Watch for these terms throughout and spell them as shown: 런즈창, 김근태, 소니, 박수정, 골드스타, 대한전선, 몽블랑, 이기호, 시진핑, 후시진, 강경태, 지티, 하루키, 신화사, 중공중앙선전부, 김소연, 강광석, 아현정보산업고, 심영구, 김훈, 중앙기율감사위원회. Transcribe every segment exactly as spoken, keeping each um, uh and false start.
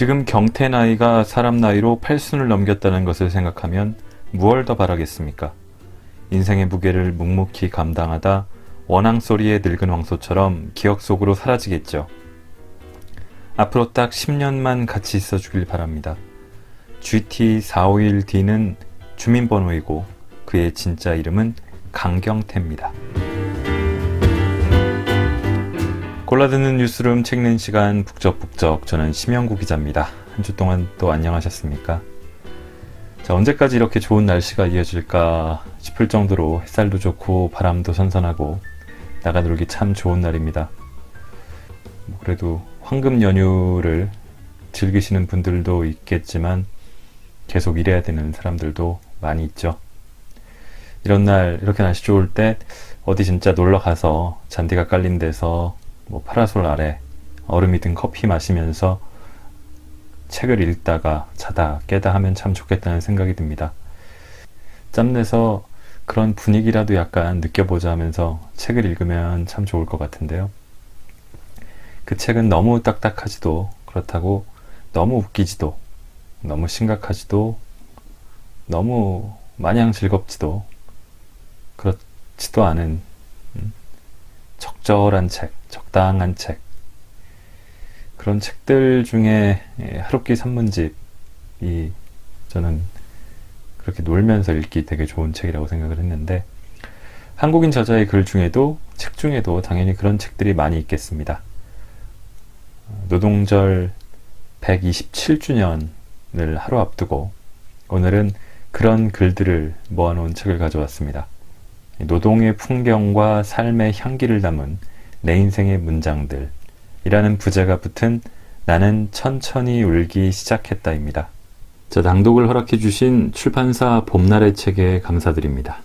지금 경태 나이가 사람 나이로 팔순을 넘겼다는 것을 생각하면 무얼 더 바라겠습니까? 인생의 무게를 묵묵히 감당하다 원앙소리의 늙은 황소처럼 기억 속으로 사라지겠죠. 앞으로 딱 십 년만 같이 있어주길 바랍니다. 지티 사오일 디는 주민번호이고 그의 진짜 이름은 강경태입니다. 골라듣는 뉴스룸 책 읽는 시간 북적북적, 저는 심영구 기자입니다. 한 주 동안 또 안녕하셨습니까? 자, 언제까지 이렇게 좋은 날씨가 이어질까 싶을 정도로 햇살도 좋고 바람도 선선하고 나가 놀기 참 좋은 날입니다. 그래도 황금 연휴를 즐기시는 분들도 있겠지만 계속 일해야 되는 사람들도 많이 있죠. 이런 날, 이렇게 날씨 좋을 때 어디 진짜 놀러가서 잔디가 깔린 데서 뭐 파라솔 아래 얼음이 든 커피 마시면서 책을 읽다가 자다 깨다 하면 참 좋겠다는 생각이 듭니다. 짬내서 그런 분위기라도 약간 느껴보자 하면서 책을 읽으면 참 좋을 것 같은데요. 그 책은 너무 딱딱하지도, 그렇다고 너무 웃기지도, 너무 심각하지도, 너무 마냥 즐겁지도 그렇지도 않은 적절한 책, 적당한 책. 그런 책들 중에 하루키 산문집이 저는 그렇게 놀면서 읽기 되게 좋은 책이라고 생각을 했는데, 한국인 저자의 글 중에도, 책 중에도 당연히 그런 책들이 많이 있겠습니다. 노동절 백이십칠 주년을 하루 앞두고 오늘은 그런 글들을 모아놓은 책을 가져왔습니다. 노동의 풍경과 삶의 향기를 담은 내 인생의 문장들 이라는 부제가 붙은 나는 천천히 울기 시작했다입니다. 자, 낭독을 허락해 주신 출판사 봄날의 책에 감사드립니다.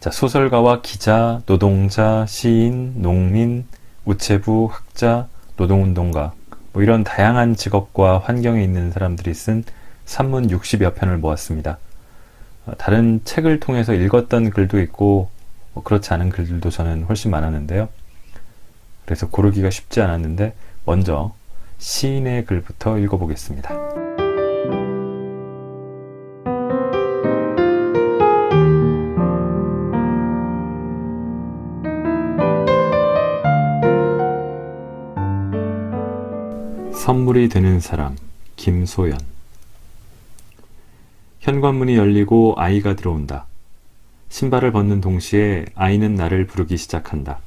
자, 소설가와 기자, 노동자, 시인, 농민, 우체부, 학자, 노동운동가 뭐 이런 다양한 직업과 환경에 있는 사람들이 쓴 산문 육십여 편을 모았습니다. 다른 책을 통해서 읽었던 글도 있고 뭐 그렇지 않은 글들도 저는 훨씬 많았는데요. 그래서 고르기가 쉽지 않았는데 먼저 시인의 글부터 읽어보겠습니다. 선물이 되는 사람, 김소연. 현관문이 열리고 아이가 들어온다. 신발을 벗는 동시에 아이는 나를 부르기 시작한다.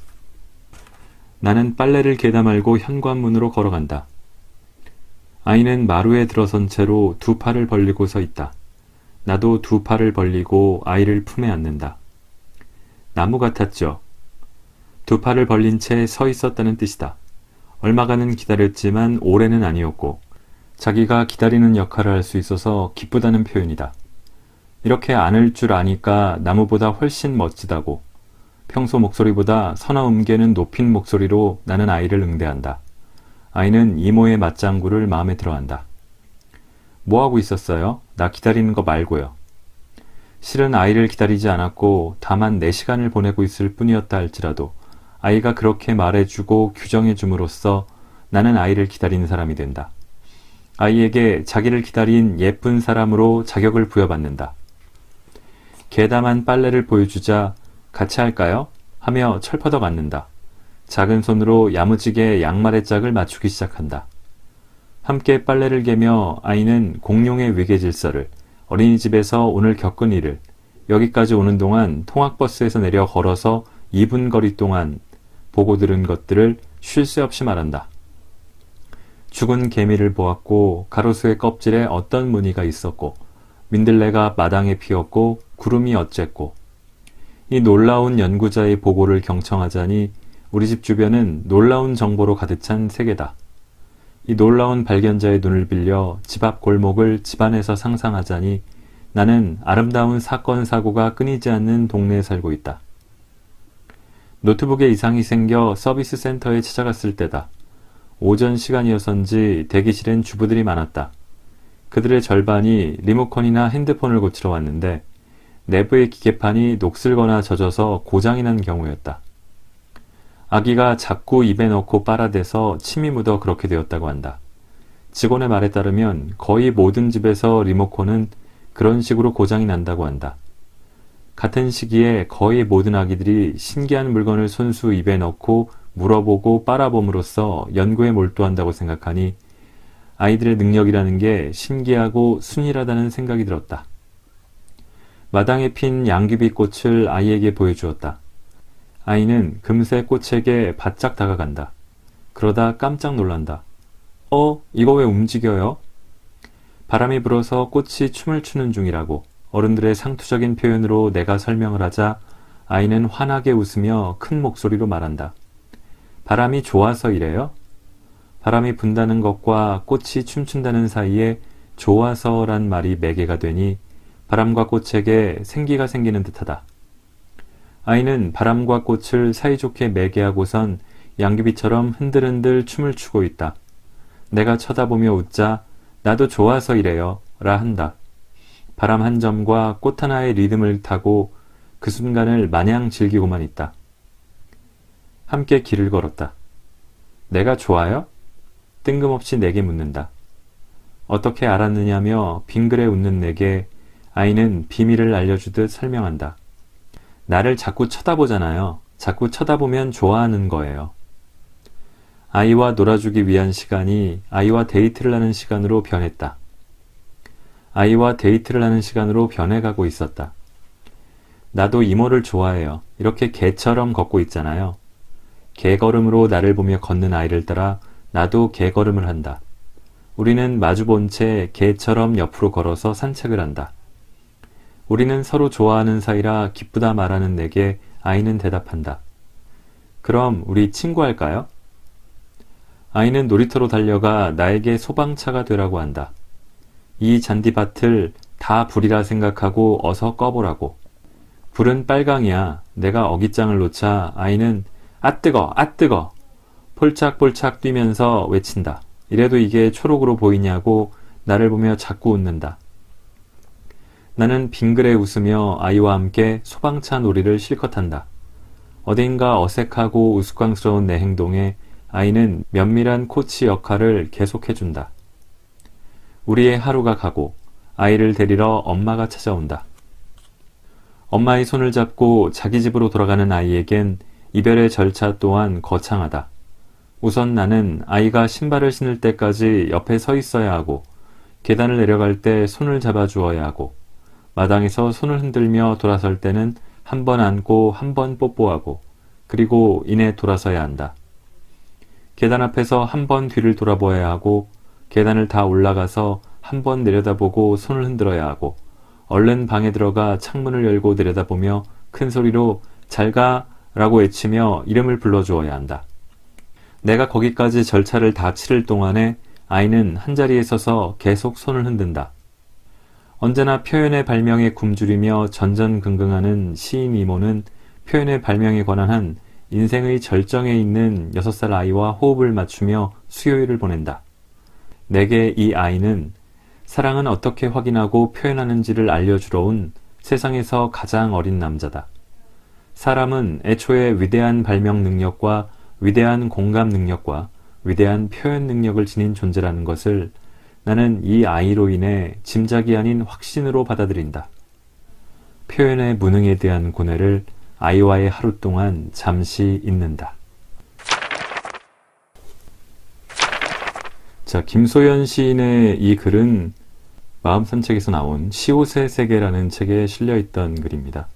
나는 빨래를 개다 말고 현관문으로 걸어간다. 아이는 마루에 들어선 채로 두 팔을 벌리고 서 있다. 나도 두 팔을 벌리고 아이를 품에 안는다. 나무 같았죠. 두 팔을 벌린 채 서 있었다는 뜻이다. 얼마간은 기다렸지만 오래는 아니었고 자기가 기다리는 역할을 할 수 있어서 기쁘다는 표현이다. 이렇게 안을 줄 아니까 나무보다 훨씬 멋지다고. 평소 목소리보다 서너 음계는 높인 목소리로 나는 아이를 응대한다. 아이는 이모의 맞장구를 마음에 들어한다. 뭐하고 있었어요? 나 기다리는 거 말고요. 실은 아이를 기다리지 않았고 다만 내 시간을 보내고 있을 뿐이었다 할지라도 아이가 그렇게 말해주고 규정해줌으로써 나는 아이를 기다리는 사람이 된다. 아이에게 자기를 기다린 예쁜 사람으로 자격을 부여받는다. 개담한 빨래를 보여주자 같이 할까요? 하며 철퍼덕 앉는다. 작은 손으로 야무지게 양말의 짝을 맞추기 시작한다. 함께 빨래를 개며 아이는 공룡의 외계질서를, 어린이집에서 오늘 겪은 일을, 여기까지 오는 동안 통학버스에서 내려 걸어서 이 분 거리 동안 보고 들은 것들을 쉴 새 없이 말한다. 죽은 개미를 보았고 가로수의 껍질에 어떤 무늬가 있었고 민들레가 마당에 피었고 구름이 어쨌고. 이 놀라운 연구자의 보고를 경청하자니 우리 집 주변은 놀라운 정보로 가득 찬 세계다. 이 놀라운 발견자의 눈을 빌려 집 앞 골목을 집안에서 상상하자니 나는 아름다운 사건 사고가 끊이지 않는 동네에 살고 있다. 노트북에 이상이 생겨 서비스 센터에 찾아갔을 때다. 오전 시간이어서인지 대기실엔 주부들이 많았다. 그들의 절반이 리모컨이나 핸드폰을 고치러 왔는데 내부의 기계판이 녹슬거나 젖어서 고장이 난 경우였다. 아기가 자꾸 입에 넣고 빨아대서 침이 묻어 그렇게 되었다고 한다. 직원의 말에 따르면 거의 모든 집에서 리모컨은 그런 식으로 고장이 난다고 한다. 같은 시기에 거의 모든 아기들이 신기한 물건을 손수 입에 넣고 물어보고 빨아봄으로써 연구에 몰두한다고 생각하니 아이들의 능력이라는 게 신기하고 순일하다는 생각이 들었다. 마당에 핀 양귀비 꽃을 아이에게 보여주었다. 아이는 금세 꽃에게 바짝 다가간다. 그러다 깜짝 놀란다. 어? 이거 왜 움직여요? 바람이 불어서 꽃이 춤을 추는 중이라고 어른들의 상투적인 표현으로 내가 설명을 하자 아이는 환하게 웃으며 큰 목소리로 말한다. 바람이 좋아서 이래요? 바람이 분다는 것과 꽃이 춤춘다는 사이에 좋아서란 말이 매개가 되니 바람과 꽃에게 생기가 생기는 듯하다. 아이는 바람과 꽃을 사이좋게 매개하고선 양귀비처럼 흔들흔들 춤을 추고 있다. 내가 쳐다보며 웃자 나도 좋아서 이래요 라 한다. 바람 한 점과 꽃 하나의 리듬을 타고 그 순간을 마냥 즐기고만 있다. 함께 길을 걸었다. 내가 좋아요? 뜬금없이 내게 묻는다. 어떻게 알았느냐며 빙그레 웃는 내게 아이는 비밀을 알려주듯 설명한다. 나를 자꾸 쳐다보잖아요. 자꾸 쳐다보면 좋아하는 거예요. 아이와 놀아주기 위한 시간이 아이와 데이트를 하는 시간으로 변했다. 아이와 데이트를 하는 시간으로 변해가고 있었다. 나도 이모를 좋아해요. 이렇게 개처럼 걷고 있잖아요. 개걸음으로 나를 보며 걷는 아이를 따라 나도 개걸음을 한다. 우리는 마주본 채 개처럼 옆으로 걸어서 산책을 한다. 우리는 서로 좋아하는 사이라 기쁘다 말하는 내게 아이는 대답한다. 그럼 우리 친구할까요? 아이는 놀이터로 달려가 나에게 소방차가 되라고 한다. 이 잔디밭을 다 불이라 생각하고 어서 꺼보라고. 불은 빨강이야. 내가 어깃장을 놓자 아이는 아 뜨거! 아 뜨거! 폴짝폴짝 뛰면서 외친다. 이래도 이게 초록으로 보이냐고 나를 보며 자꾸 웃는다. 나는 빙그레 웃으며 아이와 함께 소방차 놀이를 실컷 한다. 어딘가 어색하고 우스꽝스러운 내 행동에 아이는 면밀한 코치 역할을 계속해준다. 우리의 하루가 가고 아이를 데리러 엄마가 찾아온다. 엄마의 손을 잡고 자기 집으로 돌아가는 아이에겐 이별의 절차 또한 거창하다. 우선 나는 아이가 신발을 신을 때까지 옆에 서 있어야 하고 계단을 내려갈 때 손을 잡아주어야 하고 마당에서 손을 흔들며 돌아설 때는 한 번 안고 한 번 뽀뽀하고 그리고 이내 돌아서야 한다. 계단 앞에서 한 번 뒤를 돌아보아야 하고 계단을 다 올라가서 한 번 내려다보고 손을 흔들어야 하고 얼른 방에 들어가 창문을 열고 내려다보며 큰 소리로 잘가 라고 외치며 이름을 불러주어야 한다. 내가 거기까지 절차를 다 치를 동안에 아이는 한자리에 서서 계속 손을 흔든다. 언제나 표현의 발명에 굶주리며 전전긍긍하는 시인 이모는 표현의 발명에 관한 한 인생의 절정에 있는 여섯 살 아이와 호흡을 맞추며 수요일을 보낸다. 내게 이 아이는 사랑은 어떻게 확인하고 표현하는지를 알려주러 온 세상에서 가장 어린 남자다. 사람은 애초에 위대한 발명 능력과 위대한 공감 능력과 위대한 표현 능력을 지닌 존재라는 것을 나는 이 아이로 인해 짐작이 아닌 확신으로 받아들인다. 표현의 무능에 대한 고뇌를 아이와의 하루 동안 잠시 잊는다. 자, 김소연 시인의 이 글은 마음산책에서 나온 시옷의 세계라는 책에 실려있던 글입니다.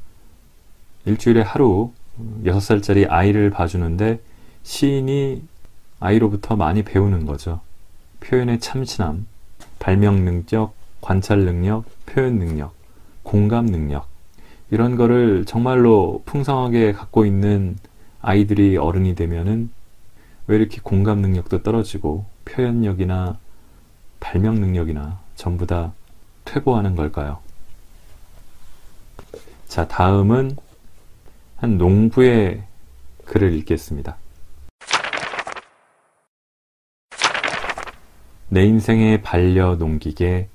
일주일에 하루 여섯 살짜리 아이를 봐주는데 시인이 아이로부터 많이 배우는 거죠. 표현의 참신함, 발명 능력, 관찰 능력, 표현 능력, 공감 능력 이런 거를 정말로 풍성하게 갖고 있는 아이들이 어른이 되면은 왜 이렇게 공감 능력도 떨어지고 표현력이나 발명 능력이나 전부 다 퇴보하는 걸까요? 자, 다음은 한 농부의 글을 읽겠습니다. 내 인생의 반려농기계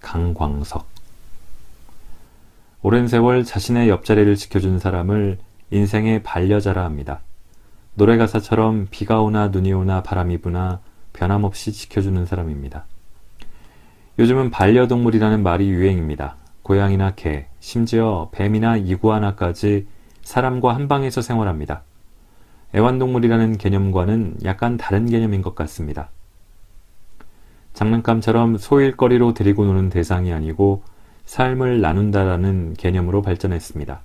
강광석. 오랜 세월 자신의 옆자리를 지켜준 사람을 인생의 반려자라 합니다. 노래가사처럼 비가 오나 눈이 오나 바람이 부나 변함없이 지켜주는 사람입니다. 요즘은 반려동물이라는 말이 유행입니다. 고양이나 개, 심지어 뱀이나 이구아나까지 사람과 한 방에서 생활합니다. 애완동물이라는 개념과는 약간 다른 개념인 것 같습니다. 장난감처럼 소일거리로 데리고 노는 대상이 아니고 삶을 나눈다라는 개념으로 발전했습니다.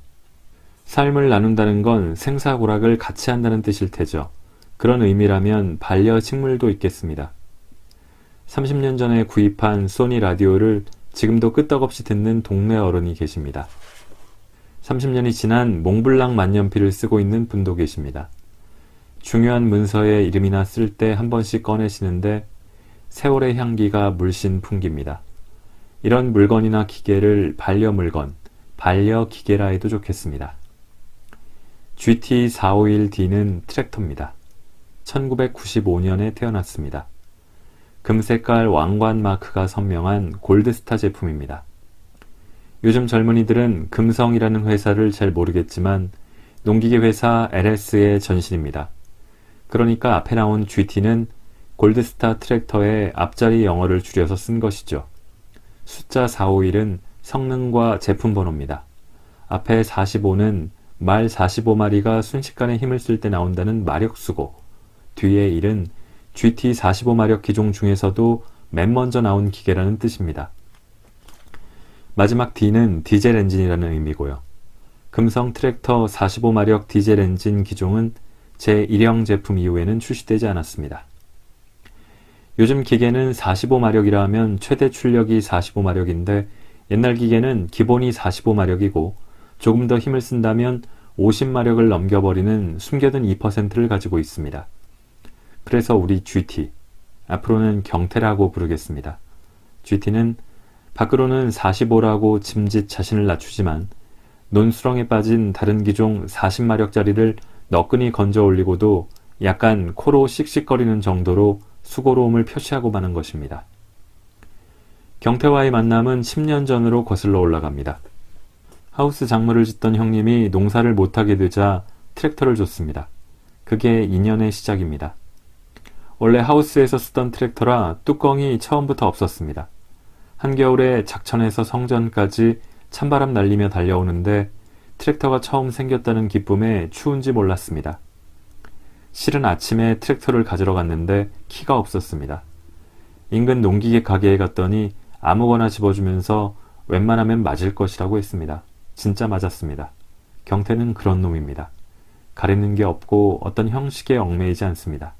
삶을 나눈다는 건 생사고락을 같이 한다는 뜻일 테죠. 그런 의미라면 반려식물도 있겠습니다. 삼십 년 전에 구입한 소니 라디오를 지금도 끄떡없이 듣는 동네 어른이 계십니다. 삼십 년이 지난 몽블랑 만년필을 쓰고 있는 분도 계십니다. 중요한 문서에 이름이나 쓸 때 한 번씩 꺼내시는데 세월의 향기가 물씬 풍깁니다. 이런 물건이나 기계를 반려물건, 반려기계라 해도 좋겠습니다. 지티 사백오십일 디는 트랙터입니다. 천구백구십오 년에 태어났습니다. 금색깔 왕관 마크가 선명한 골드스타 제품입니다. 요즘 젊은이들은 금성이라는 회사를 잘 모르겠지만 농기계 회사 엘에스의 전신입니다. 그러니까 앞에 나온 지티는 골드스타 트랙터의 앞자리 영어를 줄여서 쓴 것이죠. 숫자 사백오십일은 성능과 제품 번호입니다. 앞에 사십오는 말 사십오 마리가 순식간에 힘을 쓸 때 나온다는 마력수고, 뒤에 일은 지티 사십오 마력 기종 중에서도 맨 먼저 나온 기계라는 뜻입니다. 마지막 D는 디젤 엔진이라는 의미고요. 금성 트랙터 사십오 마력 디젤 엔진 기종은 제일형 제품 이후에는 출시되지 않았습니다. 요즘 기계는 사십오 마력이라 하면 최대 출력이 사십오 마력인데 옛날 기계는 기본이 사십오 마력이고 조금 더 힘을 쓴다면 오십 마력을 넘겨버리는 숨겨둔 이 퍼센트를 가지고 있습니다. 그래서 우리 지티, 앞으로는 경태라고 부르겠습니다. 지티는 밖으로는 사십오라고 짐짓 자신을 낮추지만 논수렁에 빠진 다른 기종 사십 마력짜리를 너끈히 건져 올리고도 약간 코로 씩씩거리는 정도로 수고로움을 표시하고 마는 것입니다. 경태와의 만남은 십 년 전으로 거슬러 올라갑니다. 하우스 작물을 짓던 형님이 농사를 못하게 되자 트랙터를 줬습니다. 그게 인연의 시작입니다. 원래 하우스에서 쓰던 트랙터라 뚜껑이 처음부터 없었습니다. 한겨울에 작천에서 성전까지 찬바람 날리며 달려오는데 트랙터가 처음 생겼다는 기쁨에 추운지 몰랐습니다. 실은 아침에 트랙터를 가지러 갔는데 키가 없었습니다. 인근 농기계 가게에 갔더니 아무거나 집어주면서 웬만하면 맞을 것이라고 했습니다. 진짜 맞았습니다. 경태는 그런 놈입니다. 가리는 게 없고 어떤 형식에 얽매이지 않습니다.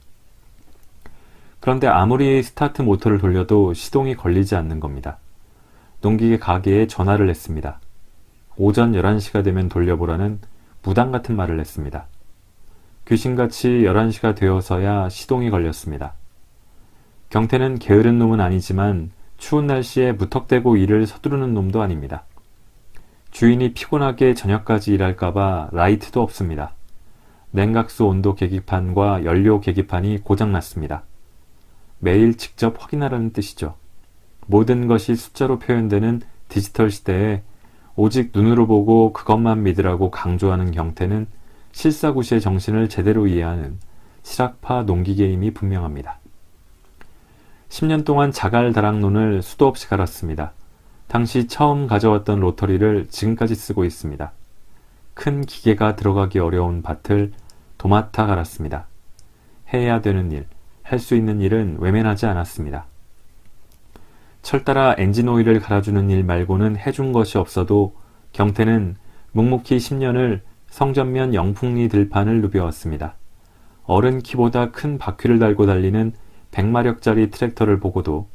그런데 아무리 스타트 모터를 돌려도 시동이 걸리지 않는 겁니다. 농기계 가게에 전화를 했습니다. 오전 열한 시가 되면 돌려보라는 무당 같은 말을 했습니다. 귀신같이 열한 시가 되어서야 시동이 걸렸습니다. 경태는 게으른 놈은 아니지만 추운 날씨에 무턱대고 일을 서두르는 놈도 아닙니다. 주인이 피곤하게 저녁까지 일할까봐 라이트도 없습니다. 냉각수 온도 계기판과 연료 계기판이 고장났습니다. 매일 직접 확인하라는 뜻이죠. 모든 것이 숫자로 표현되는 디지털 시대에 오직 눈으로 보고 그것만 믿으라고 강조하는 경태는 실사구시의 정신을 제대로 이해하는 실학파 농기계임이 분명합니다. 십 년 동안 자갈다락론을 수도 없이 갈았습니다. 당시 처음 가져왔던 로터리를 지금까지 쓰고 있습니다. 큰 기계가 들어가기 어려운 밭을 도맡아 갈았습니다. 해야 되는 일, 할 수 있는 일은 외면하지 않았습니다. 철 따라 엔진오일을 갈아주는 일 말고는 해준 것이 없어도 경태는 묵묵히 십 년을 성전면 영풍리 들판을 누벼왔습니다. 어른 키보다 큰 바퀴를 달고 달리는 백 마력짜리 트랙터를 보고도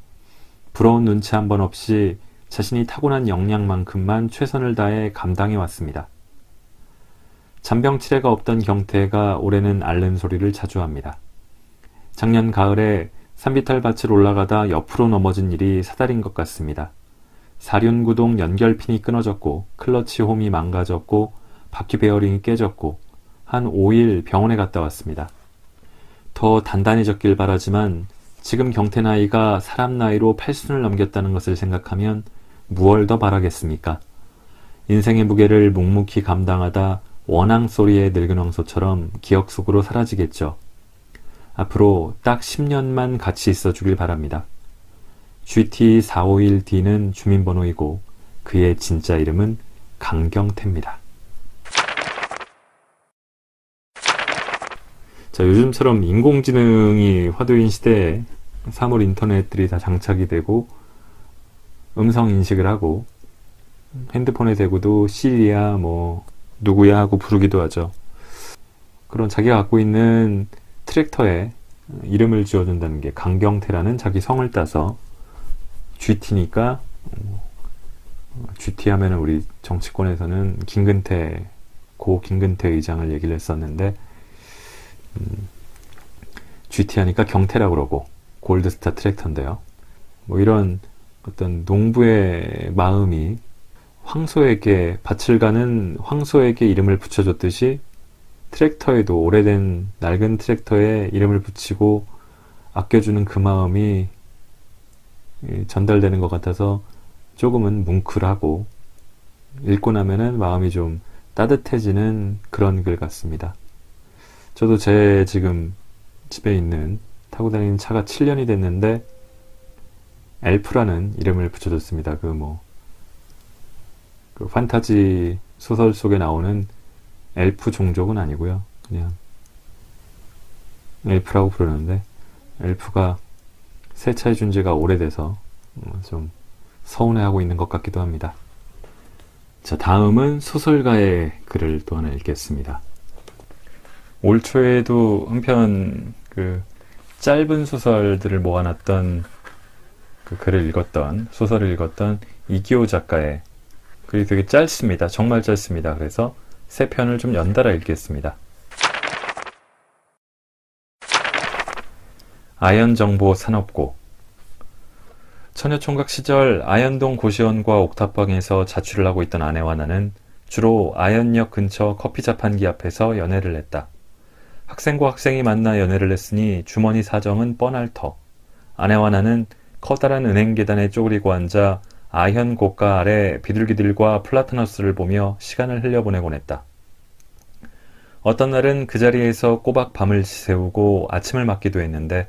부러운 눈치 한 번 없이 자신이 타고난 역량만큼만 최선을 다해 감당해왔습니다. 잔병치레가 없던 경태가 올해는 앓는 소리를 자주 합니다. 작년 가을에 산비탈밭을 올라가다 옆으로 넘어진 일이 사달인 것 같습니다. 사륜구동 연결핀이 끊어졌고 클러치 홈이 망가졌고 바퀴 베어링이 깨졌고 한 오 일 병원에 갔다 왔습니다. 더 단단해졌길 바라지만 지금 경태 나이가 사람 나이로 팔순을 넘겼다는 것을 생각하면 무얼 더 바라겠습니까? 인생의 무게를 묵묵히 감당하다 원앙 소리의 늙은 황소처럼 기억 속으로 사라지겠죠. 앞으로 딱 십 년만 같이 있어주길 바랍니다. 지티 사오일 디는 주민번호이고 그의 진짜 이름은 강경태입니다. 자, 요즘처럼 인공지능이 화두인 시대에 사물 인터넷들이 다 장착이 되고 음성 인식을 하고 핸드폰에 대고도 시리야 뭐 누구야 하고 부르기도 하죠. 그런 자기가 갖고 있는 트랙터에 이름을 지어준다는 게 강경태라는 자기 성을 따서 지티니까 지티 하면은 우리 정치권에서는 김근태, 고 김근태 의장을 얘기를 했었는데 음, 지티 하니까 경태라고 그러고 골드스타 트랙터인데요. 뭐 이런 어떤 농부의 마음이 황소에게 밭을 가는 황소에게 이름을 붙여줬듯이 트랙터에도 오래된 낡은 트랙터에 이름을 붙이고 아껴주는 그 마음이 전달되는 것 같아서 조금은 뭉클하고 읽고 나면은 마음이 좀 따뜻해지는 그런 글 같습니다. 저도 제 지금 집에 있는 타고 다니는 차가 칠 년이 됐는데 엘프라는 이름을 붙여줬습니다. 그 뭐 그 판타지 소설 속에 나오는 엘프 종족은 아니고요. 그냥 엘프라고 부르는데 엘프가 새 차의 준지가 오래돼서 좀 서운해하고 있는 것 같기도 합니다. 자, 다음은 소설가의 글을 또 하나 읽겠습니다. 올 초에도 한편 그 짧은 소설들을 모아놨던 그 글을 읽었던 소설을 읽었던 이기호 작가의 글이 되게 짧습니다. 정말 짧습니다. 그래서 세 편을 좀 연달아 읽겠습니다. 아현정보 산업고. 처녀총각 시절 아현동 고시원과 옥탑방에서 자취를 하고 있던 아내와 나는 주로 아현역 근처 커피 자판기 앞에서 연애를 했다. 학생과 학생이 만나 연애를 했으니 주머니 사정은 뻔할 터. 아내와 나는 커다란 은행 계단에 쪼그리고 앉아 아현 고가 아래 비둘기들과 플라타너스를 보며 시간을 흘려보내곤 했다. 어떤 날은 그 자리에서 꼬박 밤을 지새우고 아침을 맞기도 했는데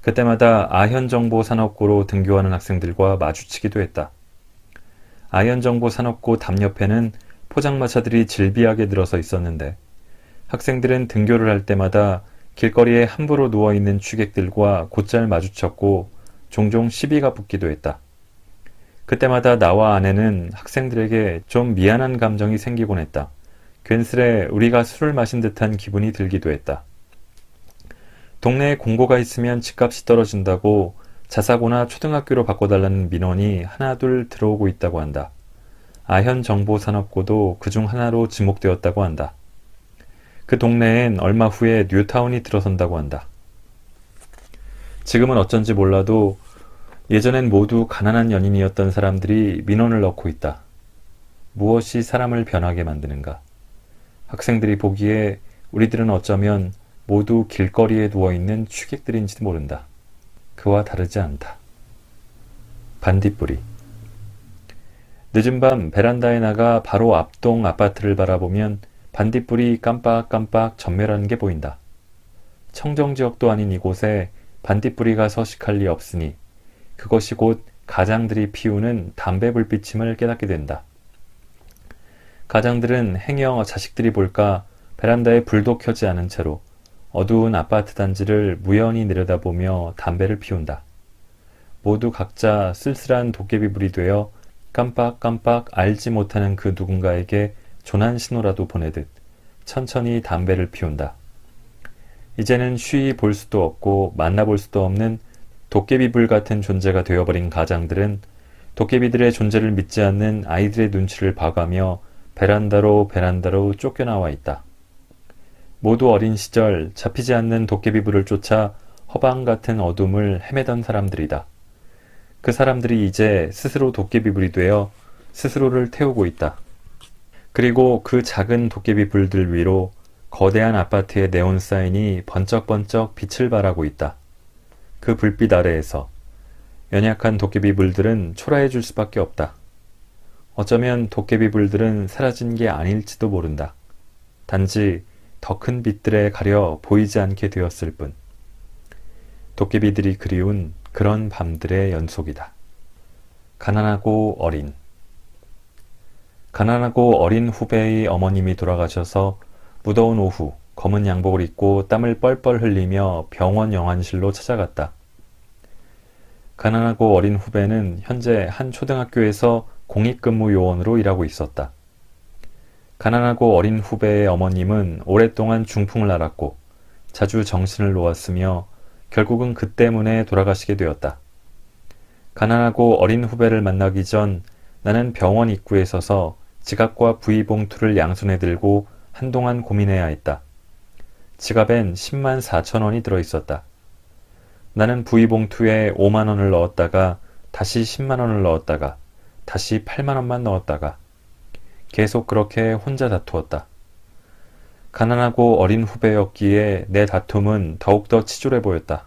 그때마다 아현정보산업고로 등교하는 학생들과 마주치기도 했다. 아현정보산업고 담 옆에는 포장마차들이 질비하게 늘어서 있었는데 학생들은 등교를 할 때마다 길거리에 함부로 누워있는 취객들과 곧잘 마주쳤고 종종 시비가 붙기도 했다. 그때마다 나와 아내는 학생들에게 좀 미안한 감정이 생기곤 했다. 괜스레 우리가 술을 마신 듯한 기분이 들기도 했다. 동네에 공고가 있으면 집값이 떨어진다고 자사고나 초등학교로 바꿔달라는 민원이 하나둘 들어오고 있다고 한다. 아현정보산업고도 그중 하나로 지목되었다고 한다. 그 동네엔 얼마 후에 뉴타운이 들어선다고 한다. 지금은 어쩐지 몰라도 예전엔 모두 가난한 연인이었던 사람들이 민원을 넣고 있다. 무엇이 사람을 변하게 만드는가? 학생들이 보기에 우리들은 어쩌면 모두 길거리에 누워있는 취객들인지도 모른다. 그와 다르지 않다. 반딧불이. 늦은 밤 베란다에 나가 바로 앞동 아파트를 바라보면 반딧불이 깜빡깜빡 전멸하는 게 보인다. 청정지역도 아닌 이곳에 반딧불이가 서식할 리 없으니 그것이 곧 가장들이 피우는 담배 불빛임을 깨닫게 된다. 가장들은 행여 자식들이 볼까 베란다에 불도 켜지 않은 채로 어두운 아파트 단지를 무연히 내려다보며 담배를 피운다. 모두 각자 쓸쓸한 도깨비불이 되어 깜빡깜빡 알지 못하는 그 누군가에게 조난 신호라도 보내듯 천천히 담배를 피운다. 이제는 쉬이 볼 수도 없고 만나볼 수도 없는 도깨비불 같은 존재가 되어버린 가장들은 도깨비들의 존재를 믿지 않는 아이들의 눈치를 봐가며 베란다로 베란다로 쫓겨나와 있다. 모두 어린 시절 잡히지 않는 도깨비불을 쫓아 허방 같은 어둠을 헤매던 사람들이다. 그 사람들이 이제 스스로 도깨비불이 되어 스스로를 태우고 있다. 그리고 그 작은 도깨비불들 위로 거대한 아파트의 네온사인이 번쩍번쩍 빛을 발하고 있다. 그 불빛 아래에서 연약한 도깨비불들은 초라해질 수밖에 없다. 어쩌면 도깨비불들은 사라진 게 아닐지도 모른다. 단지 더 큰 빛들에 가려 보이지 않게 되었을 뿐. 도깨비들이 그리운 그런 밤들의 연속이다. 가난하고 어린 가난하고 어린 후배의 어머님이 돌아가셔서 무더운 오후 검은 양복을 입고 땀을 뻘뻘 흘리며 병원 영안실로 찾아갔다. 가난하고 어린 후배는 현재 한 초등학교에서 공익근무 요원으로 일하고 있었다. 가난하고 어린 후배의 어머님은 오랫동안 중풍을 앓았고 자주 정신을 놓았으며 결국은 그 때문에 돌아가시게 되었다. 가난하고 어린 후배를 만나기 전 나는 병원 입구에 서서 지갑과 부의봉투를 양손에 들고 한동안 고민해야 했다. 지갑엔 십만 사천 원이 들어있었다. 나는 부의봉투에 오만 원을 넣었다가 다시 십만 원을 넣었다가 다시 팔만 원만 넣었다가 계속 그렇게 혼자 다투었다. 가난하고 어린 후배였기에 내 다툼은 더욱더 치졸해 보였다.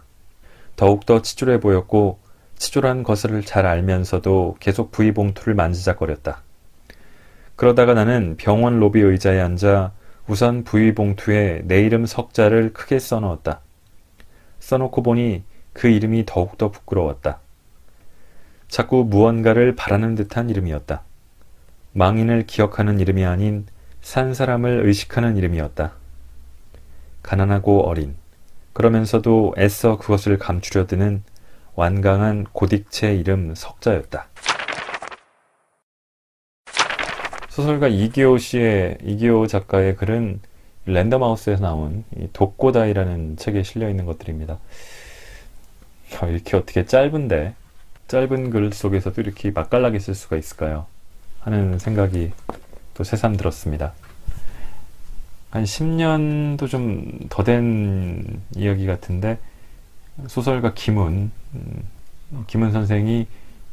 더욱더 치졸해 보였고 치졸한 것을 잘 알면서도 계속 부의봉투를 만지작거렸다. 그러다가 나는 병원 로비 의자에 앉아 우선 부의봉투에 내 이름 석자를 크게 써넣었다. 써놓고 보니 그 이름이 더욱더 부끄러웠다. 자꾸 무언가를 바라는 듯한 이름이었다. 망인을 기억하는 이름이 아닌 산 사람을 의식하는 이름이었다. 가난하고 어린, 그러면서도 애써 그것을 감추려 드는 완강한 고딕체 이름 석자였다. 소설가 이기호 씨의, 이기호 작가의 글은 랜덤하우스에서 나온 이 독고다이라는 책에 실려있는 것들입니다. 이렇게 어떻게 짧은데, 짧은 글 속에서도 이렇게 맛깔나게 쓸 수가 있을까요? 하는 생각이 또 새삼 들었습니다. 한 십 년도 좀 더 된 이야기 같은데, 소설가 김훈, 김훈 선생이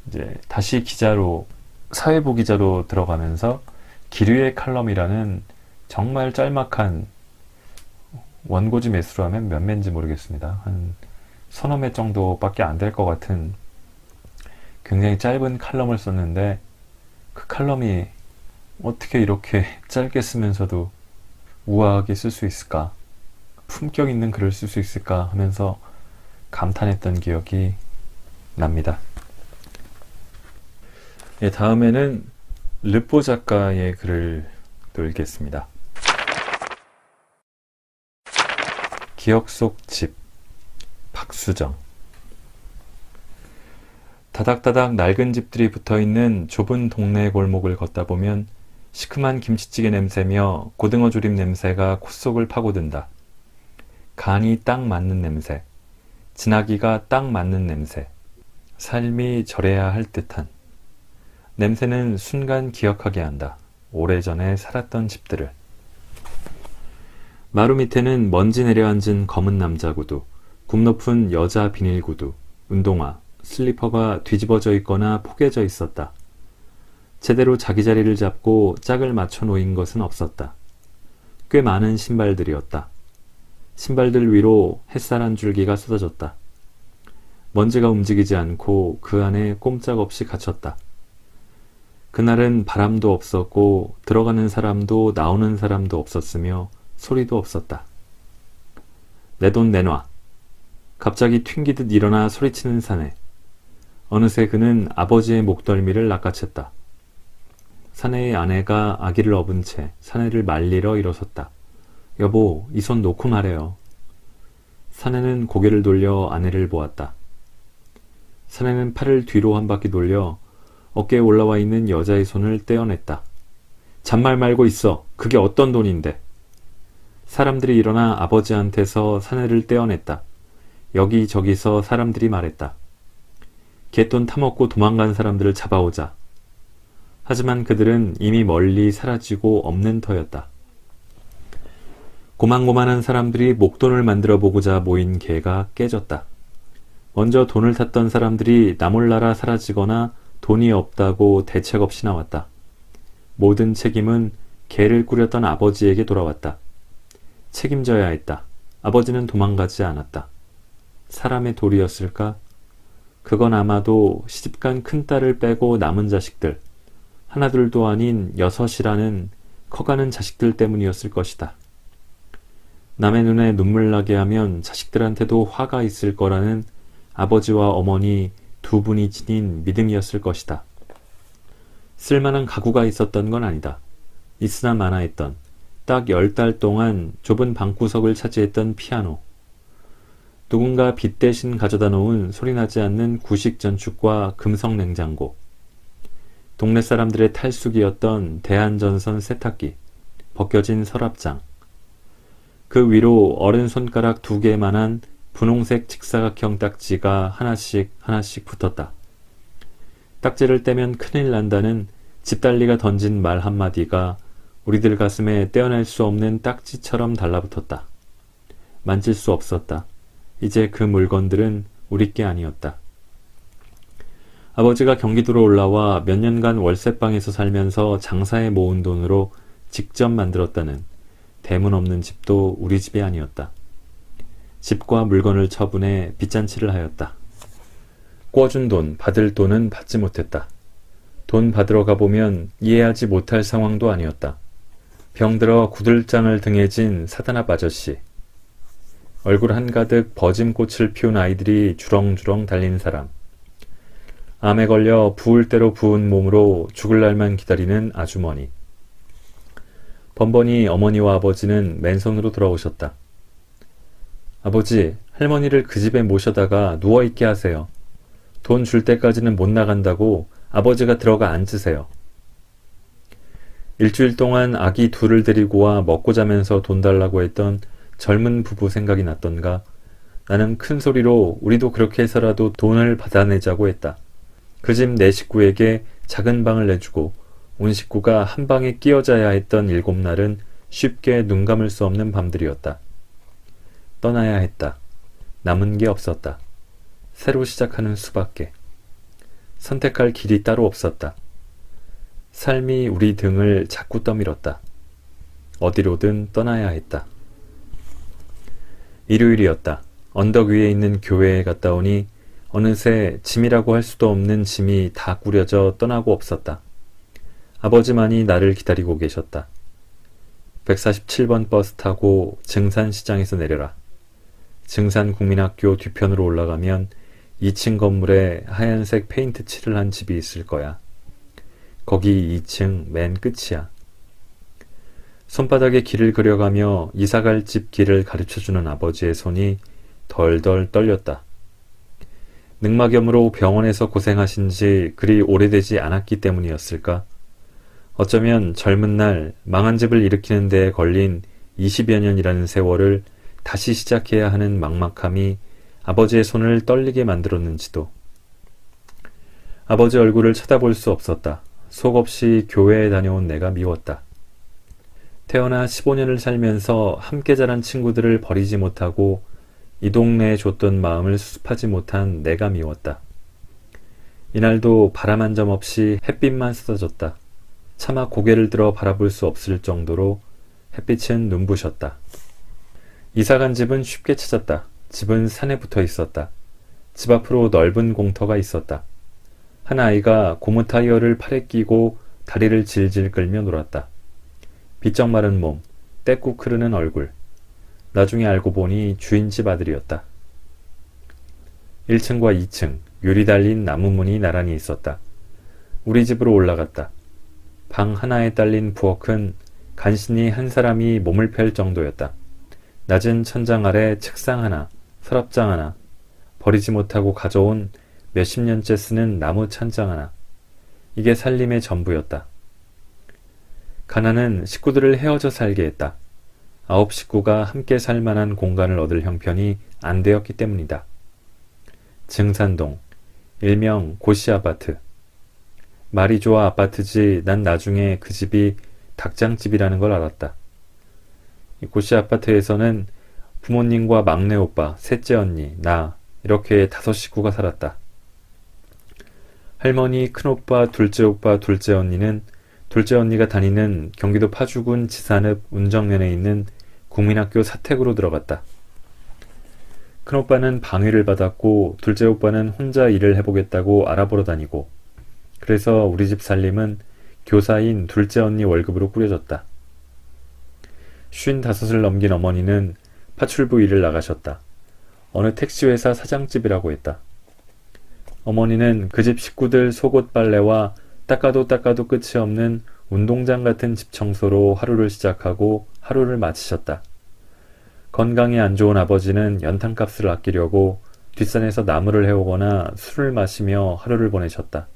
이제 다시 기자로, 사회부 기자로 들어가면서 기류의 칼럼이라는 정말 짤막한 원고지 매수로 하면 몇 매인지 모르겠습니다. 한 서너 매 정도밖에 안 될 것 같은 굉장히 짧은 칼럼을 썼는데 그 칼럼이 어떻게 이렇게 짧게 쓰면서도 우아하게 쓸 수 있을까? 품격 있는 글을 쓸 수 있을까? 하면서 감탄했던 기억이 납니다. 예, 다음에는 르뽀 작가의 글을 또 읽겠습니다. 기억 속 집. 박수정. 다닥다닥 낡은 집들이 붙어있는 좁은 동네 골목을 걷다 보면 시큼한 김치찌개 냄새며 고등어 조림 냄새가 콧속을 파고든다. 간이 딱 맞는 냄새, 진하기가 딱 맞는 냄새, 삶이 저래야 할 듯한. 냄새는 순간 기억하게 한다. 오래전에 살았던 집들을. 마루 밑에는 먼지 내려앉은 검은 남자 구두, 굽 높은 여자 비닐 구두, 운동화, 슬리퍼가 뒤집어져 있거나 포개져 있었다. 제대로 자기 자리를 잡고 짝을 맞춰 놓인 것은 없었다. 꽤 많은 신발들이었다. 신발들 위로 햇살 한 줄기가 쏟아졌다. 먼지가 움직이지 않고 그 안에 꼼짝없이 갇혔다. 그날은 바람도 없었고 들어가는 사람도 나오는 사람도 없었으며 소리도 없었다. 내 돈 내놔. 갑자기 튕기듯 일어나 소리치는 사내. 어느새 그는 아버지의 목덜미를 낚아챘다. 사내의 아내가 아기를 업은 채 사내를 말리러 일어섰다. 여보, 이 손 놓고 말해요. 사내는 고개를 돌려 아내를 보았다. 사내는 팔을 뒤로 한 바퀴 돌려 어깨에 올라와 있는 여자의 손을 떼어냈다. 잔말 말고 있어. 그게 어떤 돈인데. 사람들이 일어나 아버지한테서 사내를 떼어냈다. 여기저기서 사람들이 말했다. 갯돈 타먹고 도망간 사람들을 잡아오자. 하지만 그들은 이미 멀리 사라지고 없는 터였다. 고만고만한 사람들이 목돈을 만들어 보고자 모인 계가 깨졌다. 먼저 돈을 탔던 사람들이 나몰라라 사라지거나 돈이 없다고 대책 없이 나왔다. 모든 책임은 개를 꾸렸던 아버지에게 돌아왔다. 책임져야 했다. 아버지는 도망가지 않았다. 사람의 도리였을까? 그건 아마도 시집간 큰딸을 빼고 남은 자식들, 하나둘도 아닌 여섯이라는 커가는 자식들 때문이었을 것이다. 남의 눈에 눈물 나게 하면 자식들한테도 화가 있을 거라는 아버지와 어머니 두 분이 지닌 믿음이었을 것이다. 쓸만한 가구가 있었던 건 아니다. 있으나 마나했던, 딱 열 달 동안 좁은 방구석을 차지했던 피아노. 누군가 빚 대신 가져다 놓은 소리나지 않는 구식 전축과 금성 냉장고. 동네 사람들의 탈숙이었던 대한전선 세탁기, 벗겨진 서랍장. 그 위로 어른 손가락 두 개만한 분홍색 직사각형 딱지가 하나씩 하나씩 붙었다. 딱지를 떼면 큰일 난다는 집달리가 던진 말 한마디가 우리들 가슴에 떼어낼 수 없는 딱지처럼 달라붙었다. 만질 수 없었다. 이제 그 물건들은 우리 게 아니었다. 아버지가 경기도로 올라와 몇 년간 월세방에서 살면서 장사에 모은 돈으로 직접 만들었다는 대문 없는 집도 우리 집이 아니었다. 집과 물건을 처분해 빚잔치를 하였다. 꿔준 돈, 받을 돈은 받지 못했다. 돈 받으러 가보면 이해하지 못할 상황도 아니었다. 병들어 구들장을 등에 진 사단합 아저씨. 얼굴 한가득 버짐꽃을 피운 아이들이 주렁주렁 달린 사람. 암에 걸려 부을 대로 부은 몸으로 죽을 날만 기다리는 아주머니. 번번이 어머니와 아버지는 맨손으로 돌아오셨다. 아버지, 할머니를 그 집에 모셔다가 누워있게 하세요. 돈 줄 때까지는 못 나간다고 아버지가 들어가 앉으세요. 일주일 동안 아기 둘을 데리고 와 먹고 자면서 돈 달라고 했던 젊은 부부 생각이 났던가 나는 큰 소리로 우리도 그렇게 해서라도 돈을 받아내자고 했다. 그 집 내 식구에게 작은 방을 내주고 온 식구가 한 방에 끼어자야 했던 일곱 날은 쉽게 눈 감을 수 없는 밤들이었다. 떠나야 했다. 남은 게 없었다. 새로 시작하는 수밖에. 선택할 길이 따로 없었다. 삶이 우리 등을 자꾸 떠밀었다. 어디로든 떠나야 했다. 일요일이었다. 언덕 위에 있는 교회에 갔다 오니 어느새 짐이라고 할 수도 없는 짐이 다 꾸려져 떠나고 없었다. 아버지만이 나를 기다리고 계셨다. 백사십칠 번 버스 타고 증산시장에서 내려라. 증산국민학교 뒤편으로 올라가면 이 층 건물에 하얀색 페인트 칠을 한 집이 있을 거야. 거기 이 층 맨 끝이야. 손바닥에 길을 그려가며 이사갈 집 길을 가르쳐주는 아버지의 손이 덜덜 떨렸다. 늑막염으로 병원에서 고생하신 지 그리 오래되지 않았기 때문이었을까? 어쩌면 젊은 날 망한 집을 일으키는 데에 걸린 이십여 년이라는 세월을 다시 시작해야 하는 막막함이 아버지의 손을 떨리게 만들었는지도. 아버지 얼굴을 쳐다볼 수 없었다. 속없이 교회에 다녀온 내가 미웠다. 태어나 십오 년을 살면서 함께 자란 친구들을 버리지 못하고 이 동네에 줬던 마음을 수습하지 못한 내가 미웠다. 이날도 바람 한 점 없이 햇빛만 쏟아졌다. 차마 고개를 들어 바라볼 수 없을 정도로 햇빛은 눈부셨다. 이사간 집은 쉽게 찾았다. 집은 산에 붙어 있었다. 집 앞으로 넓은 공터가 있었다. 한 아이가 고무 타이어를 팔에 끼고 다리를 질질 끌며 놀았다. 비쩍 마른 몸, 떼꾹 흐르는 얼굴. 나중에 알고 보니 주인집 아들이었다. 일 층과 이 층, 유리 달린 나무문이 나란히 있었다. 우리 집으로 올라갔다. 방 하나에 딸린 부엌은 간신히 한 사람이 몸을 펼 정도였다. 낮은 천장 아래 책상 하나, 서랍장 하나, 버리지 못하고 가져온 몇십 년째 쓰는 나무 찬장 하나. 이게 살림의 전부였다. 가난은 식구들을 헤어져 살게 했다. 아홉 식구가 함께 살만한 공간을 얻을 형편이 안 되었기 때문이다. 증산동, 일명 고시아파트. 말이 좋아 아파트지 난 나중에 그 집이 닭장집이라는 걸 알았다. 고시 아파트에서는 부모님과 막내 오빠, 셋째 언니, 나 이렇게 다섯 식구가 살았다. 할머니, 큰오빠, 둘째 오빠, 둘째 언니는 둘째 언니가 다니는 경기도 파주군 지산읍 운정면에 있는 국민학교 사택으로 들어갔다. 큰오빠는 방위를 받았고 둘째 오빠는 혼자 일을 해보겠다고 알아보러 다니고 그래서 우리 집 살림은 교사인 둘째 언니 월급으로 꾸려졌다. 쉰다섯을 넘긴 어머니는 파출부 일을 나가셨다. 어느 택시회사 사장집이라고 했다. 어머니는 그 집 식구들 속옷 빨래와 닦아도 닦아도 끝이 없는 운동장 같은 집 청소로 하루를 시작하고 하루를 마치셨다. 건강이 안 좋은 아버지는 연탄값을 아끼려고 뒷산에서 나무를 해오거나 술을 마시며 하루를 보내셨다.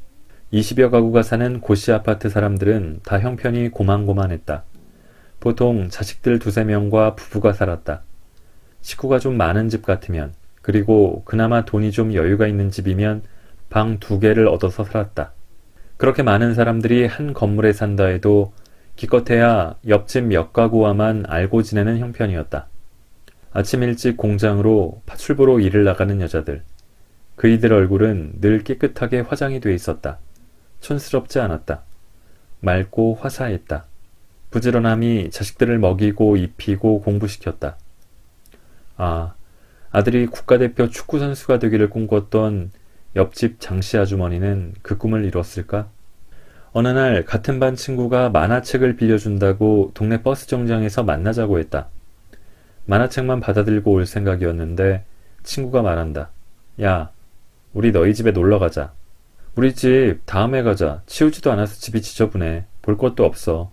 이십여 가구가 사는 고시 아파트 사람들은 다 형편이 고만고만했다. 보통 자식들 두세 명과 부부가 살았다. 식구가 좀 많은 집 같으면, 그리고 그나마 돈이 좀 여유가 있는 집이면 방 두 개를 얻어서 살았다. 그렇게 많은 사람들이 한 건물에 산다 해도 기껏해야 옆집 몇 가구와만 알고 지내는 형편이었다. 아침 일찍 공장으로 파출부로 일을 나가는 여자들. 그이들 얼굴은 늘 깨끗하게 화장이 돼 있었다. 촌스럽지 않았다. 맑고 화사했다. 부지런함이 자식들을 먹이고 입히고 공부시켰다. 아, 아들이 국가대표 축구선수가 되기를 꿈꿨던 옆집 장씨 아주머니는 그 꿈을 이뤘을까? 어느 날 같은 반 친구가 만화책을 빌려준다고 동네 버스 정류장에서 만나자고 했다. 만화책만 받아들고 올 생각이었는데 친구가 말한다. 야, 우리 너희 집에 놀러가자. 우리 집 다음에 가자. 치우지도 않아서 집이 지저분해. 볼 것도 없어.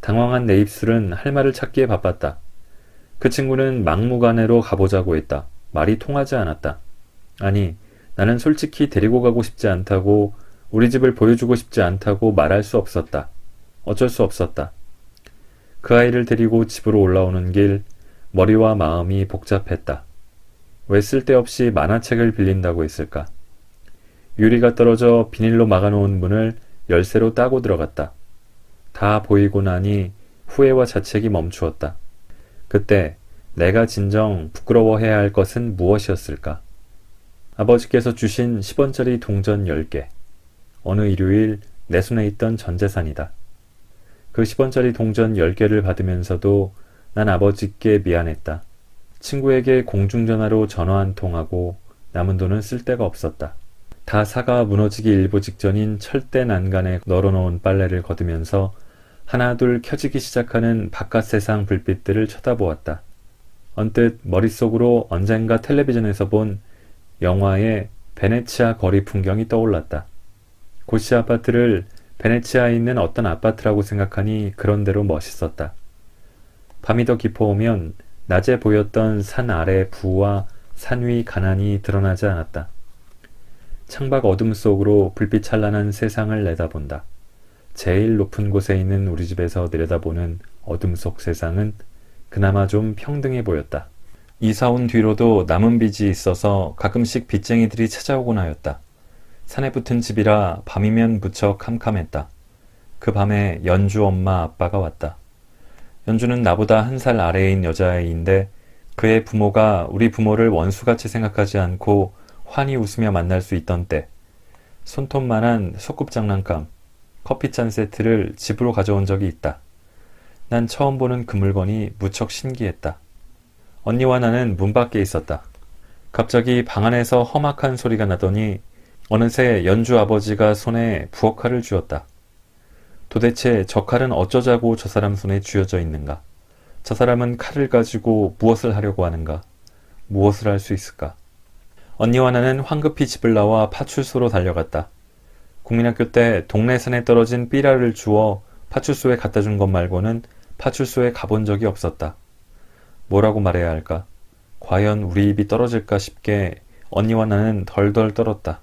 당황한 내 입술은 할 말을 찾기에 바빴다. 그 친구는 막무가내로 가보자고 했다. 말이 통하지 않았다. 아니, 나는 솔직히 데리고 가고 싶지 않다고, 우리 집을 보여주고 싶지 않다고 말할 수 없었다. 어쩔 수 없었다. 그 아이를 데리고 집으로 올라오는 길, 머리와 마음이 복잡했다. 왜 쓸데없이 만화책을 빌린다고 했을까? 유리가 떨어져 비닐로 막아놓은 문을 열쇠로 따고 들어갔다. 다 보이고 나니 후회와 자책이 멈추었다. 그때 내가 진정 부끄러워해야 할 것은 무엇이었을까? 아버지께서 주신 십 원짜리 동전 열 개. 어느 일요일 내 손에 있던 전재산이다. 그 십 원짜리 동전 열 개를 받으면서도 난 아버지께 미안했다. 친구에게 공중전화로 전화 한 통하고 남은 돈은 쓸 데가 없었다. 다 사가 무너지기 일보 직전인 철대 난간에 널어놓은 빨래를 거두면서 하나둘 켜지기 시작하는 바깥 세상 불빛들을 쳐다보았다. 언뜻 머릿속으로 언젠가 텔레비전에서 본 영화의 베네치아 거리 풍경이 떠올랐다. 고시 아파트를 베네치아에 있는 어떤 아파트라고 생각하니 그런대로 멋있었다. 밤이 더 깊어오면 낮에 보였던 산 아래 부와 산 위 가난이 드러나지 않았다. 창밖 어둠 속으로 불빛 찬란한 세상을 내다본다. 제일 높은 곳에 있는 우리 집에서 내려다보는 어둠 속 세상은 그나마 좀 평등해 보였다. 이사온 뒤로도 남은 빚이 있어서 가끔씩 빚쟁이들이 찾아오곤 하였다. 산에 붙은 집이라 밤이면 무척 캄캄했다. 그 밤에 연주 엄마 아빠가 왔다. 연주는 나보다 한 살 아래인 여자아이인데 그의 부모가 우리 부모를 원수같이 생각하지 않고 환히 웃으며 만날 수 있던 때, 손톱만한 소꿉장난감, 커피잔 세트를 집으로 가져온 적이 있다. 난 처음 보는 그 물건이 무척 신기했다. 언니와 나는 문 밖에 있었다. 갑자기 방 안에서 험악한 소리가 나더니 어느새 연주 아버지가 손에 부엌칼을 쥐었다. 도대체 저 칼은 어쩌자고 저 사람 손에 쥐어져 있는가? 저 사람은 칼을 가지고 무엇을 하려고 하는가? 무엇을 할 수 있을까? 언니와 나는 황급히 집을 나와 파출소로 달려갔다. 국민학교 때 동네 산에 떨어진 삐라를 주워 파출소에 갖다 준 것 말고는 파출소에 가본 적이 없었다. 뭐라고 말해야 할까? 과연 우리 입이 떨어질까 싶게 언니와 나는 덜덜 떨었다.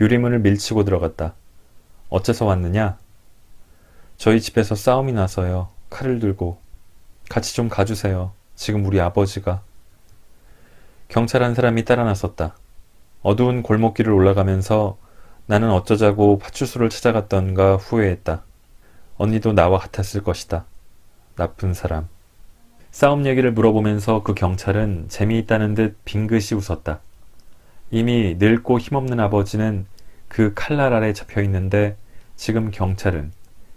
유리문을 밀치고 들어갔다. 어째서 왔느냐? 저희 집에서 싸움이 나서요. 칼을 들고. 같이 좀 가주세요. 지금 우리 아버지가. 경찰 한 사람이 따라 나섰다. 어두운 골목길을 올라가면서 나는 어쩌자고 파출소를 찾아갔던가 후회했다. 언니도 나와 같았을 것이다. 나쁜 사람. 싸움 얘기를 물어보면서 그 경찰은 재미있다는 듯 빙긋이 웃었다. 이미 늙고 힘없는 아버지는 그 칼날 아래 잡혀있는데 지금 경찰은,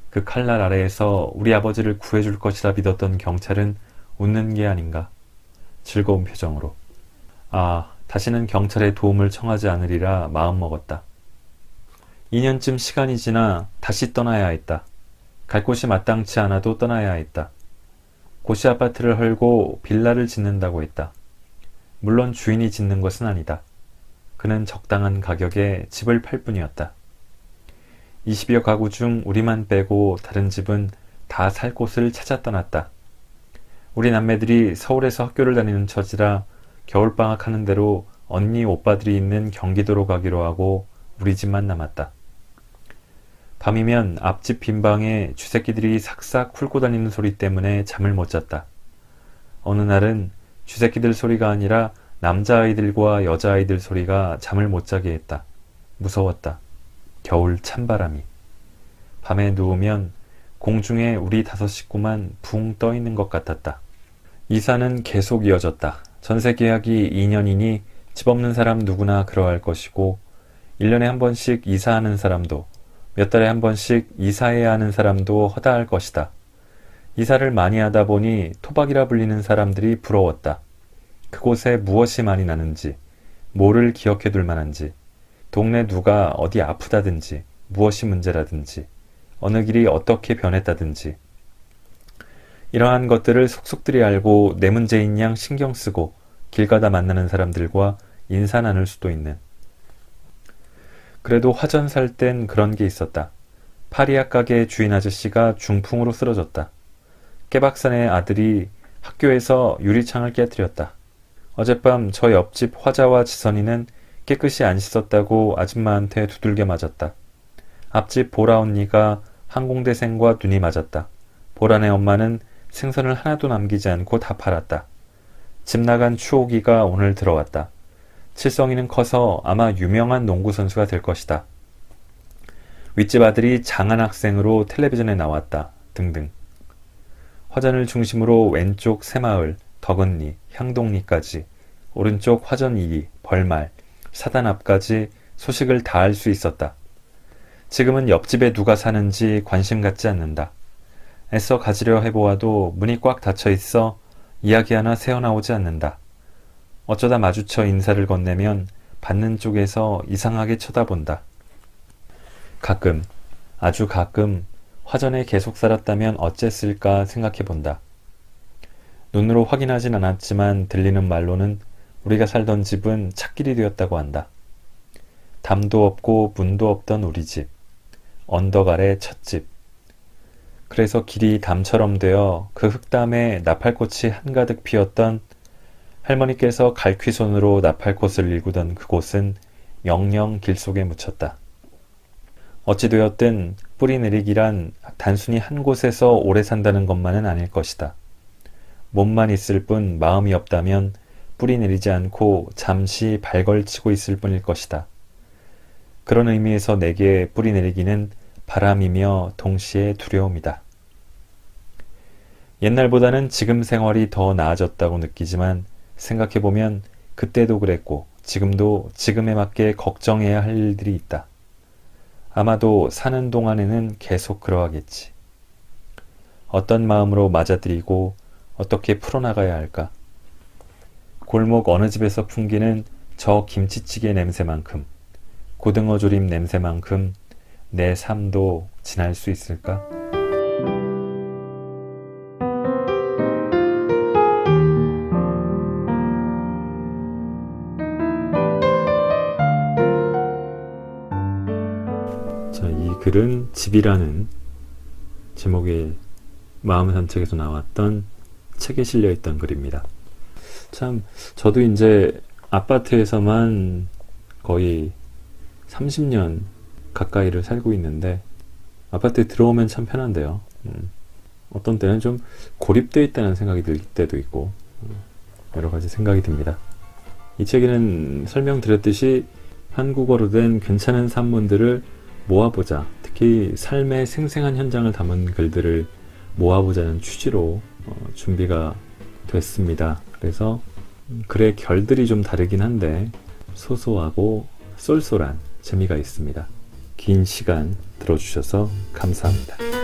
그 칼날 아래에서 우리 아버지를 구해줄 것이라 믿었던 경찰은 웃는 게 아닌가. 즐거운 표정으로. 아, 다시는 경찰의 도움을 청하지 않으리라 마음먹었다. 이 년쯤 시간이 지나 다시 떠나야 했다. 갈 곳이 마땅치 않아도 떠나야 했다. 고시 아파트를 헐고 빌라를 짓는다고 했다. 물론 주인이 짓는 것은 아니다. 그는 적당한 가격에 집을 팔 뿐이었다. 이십여 가구 중 우리만 빼고 다른 집은 다 살 곳을 찾아 떠났다. 우리 남매들이 서울에서 학교를 다니는 처지라 겨울방학 하는 대로 언니 오빠들이 있는 경기도로 가기로 하고 우리 집만 남았다. 밤이면 앞집 빈방에 쥐새끼들이 삭삭 훑고 다니는 소리 때문에 잠을 못 잤다. 어느 날은 쥐새끼들 소리가 아니라 남자아이들과 여자아이들 소리가 잠을 못 자게 했다. 무서웠다. 겨울 찬바람이. 밤에 누우면 공중에 우리 다섯 식구만 붕 떠있는 것 같았다. 이사는 계속 이어졌다. 전세 계약이 이 년이니 집 없는 사람 누구나 그러할 것이고 일 년에 한 번씩 이사하는 사람도 몇 달에 한 번씩 이사해야 하는 사람도 허다할 것이다. 이사를 많이 하다 보니 토박이라 불리는 사람들이 부러웠다. 그곳에 무엇이 많이 나는지, 뭐를 기억해둘 만한지, 동네 누가 어디 아프다든지, 무엇이 문제라든지, 어느 길이 어떻게 변했다든지 이러한 것들을 속속들이 알고 내 문제인 양 신경쓰고 길 가다 만나는 사람들과 인사 나눌 수도 있는. 그래도 화전 살 땐 그런 게 있었다. 파리약 가게 주인 아저씨가 중풍으로 쓰러졌다. 깨박사네 아들이 학교에서 유리창을 깨뜨렸다. 어젯밤 저 옆집 화자와 지선이는 깨끗이 안 씻었다고 아줌마한테 두들겨 맞았다. 앞집 보라 언니가 항공대생과 눈이 맞았다. 보라네 엄마는 생선을 하나도 남기지 않고 다 팔았다. 집 나간 추옥이가 오늘 들어왔다. 칠성이는 커서 아마 유명한 농구선수가 될 것이다. 윗집 아들이 장한 학생으로 텔레비전에 나왔다. 등등. 화전을 중심으로 왼쪽 새마을, 덕은리, 향동리까지, 오른쪽 화전 이 기, 벌말, 사단 앞까지 소식을 다 알 수 있었다. 지금은 옆집에 누가 사는지 관심 갖지 않는다. 애써 가지려 해보아도 문이 꽉 닫혀 있어 이야기 하나 새어나오지 않는다. 어쩌다 마주쳐 인사를 건네면 받는 쪽에서 이상하게 쳐다본다. 가끔, 아주 가끔 화전에 계속 살았다면 어쨌을까 생각해본다. 눈으로 확인하진 않았지만 들리는 말로는 우리가 살던 집은 찻길이 되었다고 한다. 담도 없고 문도 없던 우리 집. 언덕 아래 찻집. 그래서 길이 담처럼 되어 그 흙담에 나팔꽃이 한가득 피었던 할머니께서 갈퀴손으로 나팔꽃을 일구던 그곳은 영영 길속에 묻혔다. 어찌되었든 뿌리 내리기란 단순히 한 곳에서 오래 산다는 것만은 아닐 것이다. 몸만 있을 뿐 마음이 없다면 뿌리 내리지 않고 잠시 발걸치고 있을 뿐일 것이다. 그런 의미에서 내게 뿌리 내리기는 바람이며 동시에 두려움이다. 옛날보다는 지금 생활이 더 나아졌다고 느끼지만 생각해보면 그때도 그랬고 지금도 지금에 맞게 걱정해야 할 일들이 있다. 아마도 사는 동안에는 계속 그러하겠지. 어떤 마음으로 맞아들이고 어떻게 풀어나가야 할까? 골목 어느 집에서 풍기는 저 김치찌개 냄새만큼, 고등어 조림 냄새만큼 내 삶도 지날 수 있을까? 글은 집이라는 제목의 마음 산책에서 나왔던 책에 실려있던 글입니다. 참 저도 이제 아파트에서만 거의 삼십 년 가까이를 살고 있는데 아파트에 들어오면 참 편한데요. 음, 어떤 때는 좀 고립되어 있다는 생각이 들 때도 있고 음, 여러 가지 생각이 듭니다. 이 책에는 설명드렸듯이 한국어로 된 괜찮은 산문들을 모아보자, 특히 삶의 생생한 현장을 담은 글들을 모아보자는 취지로 어, 준비가 됐습니다. 그래서 글의 결들이 좀 다르긴 한데 소소하고 쏠쏠한 재미가 있습니다. 긴 시간 들어주셔서 감사합니다.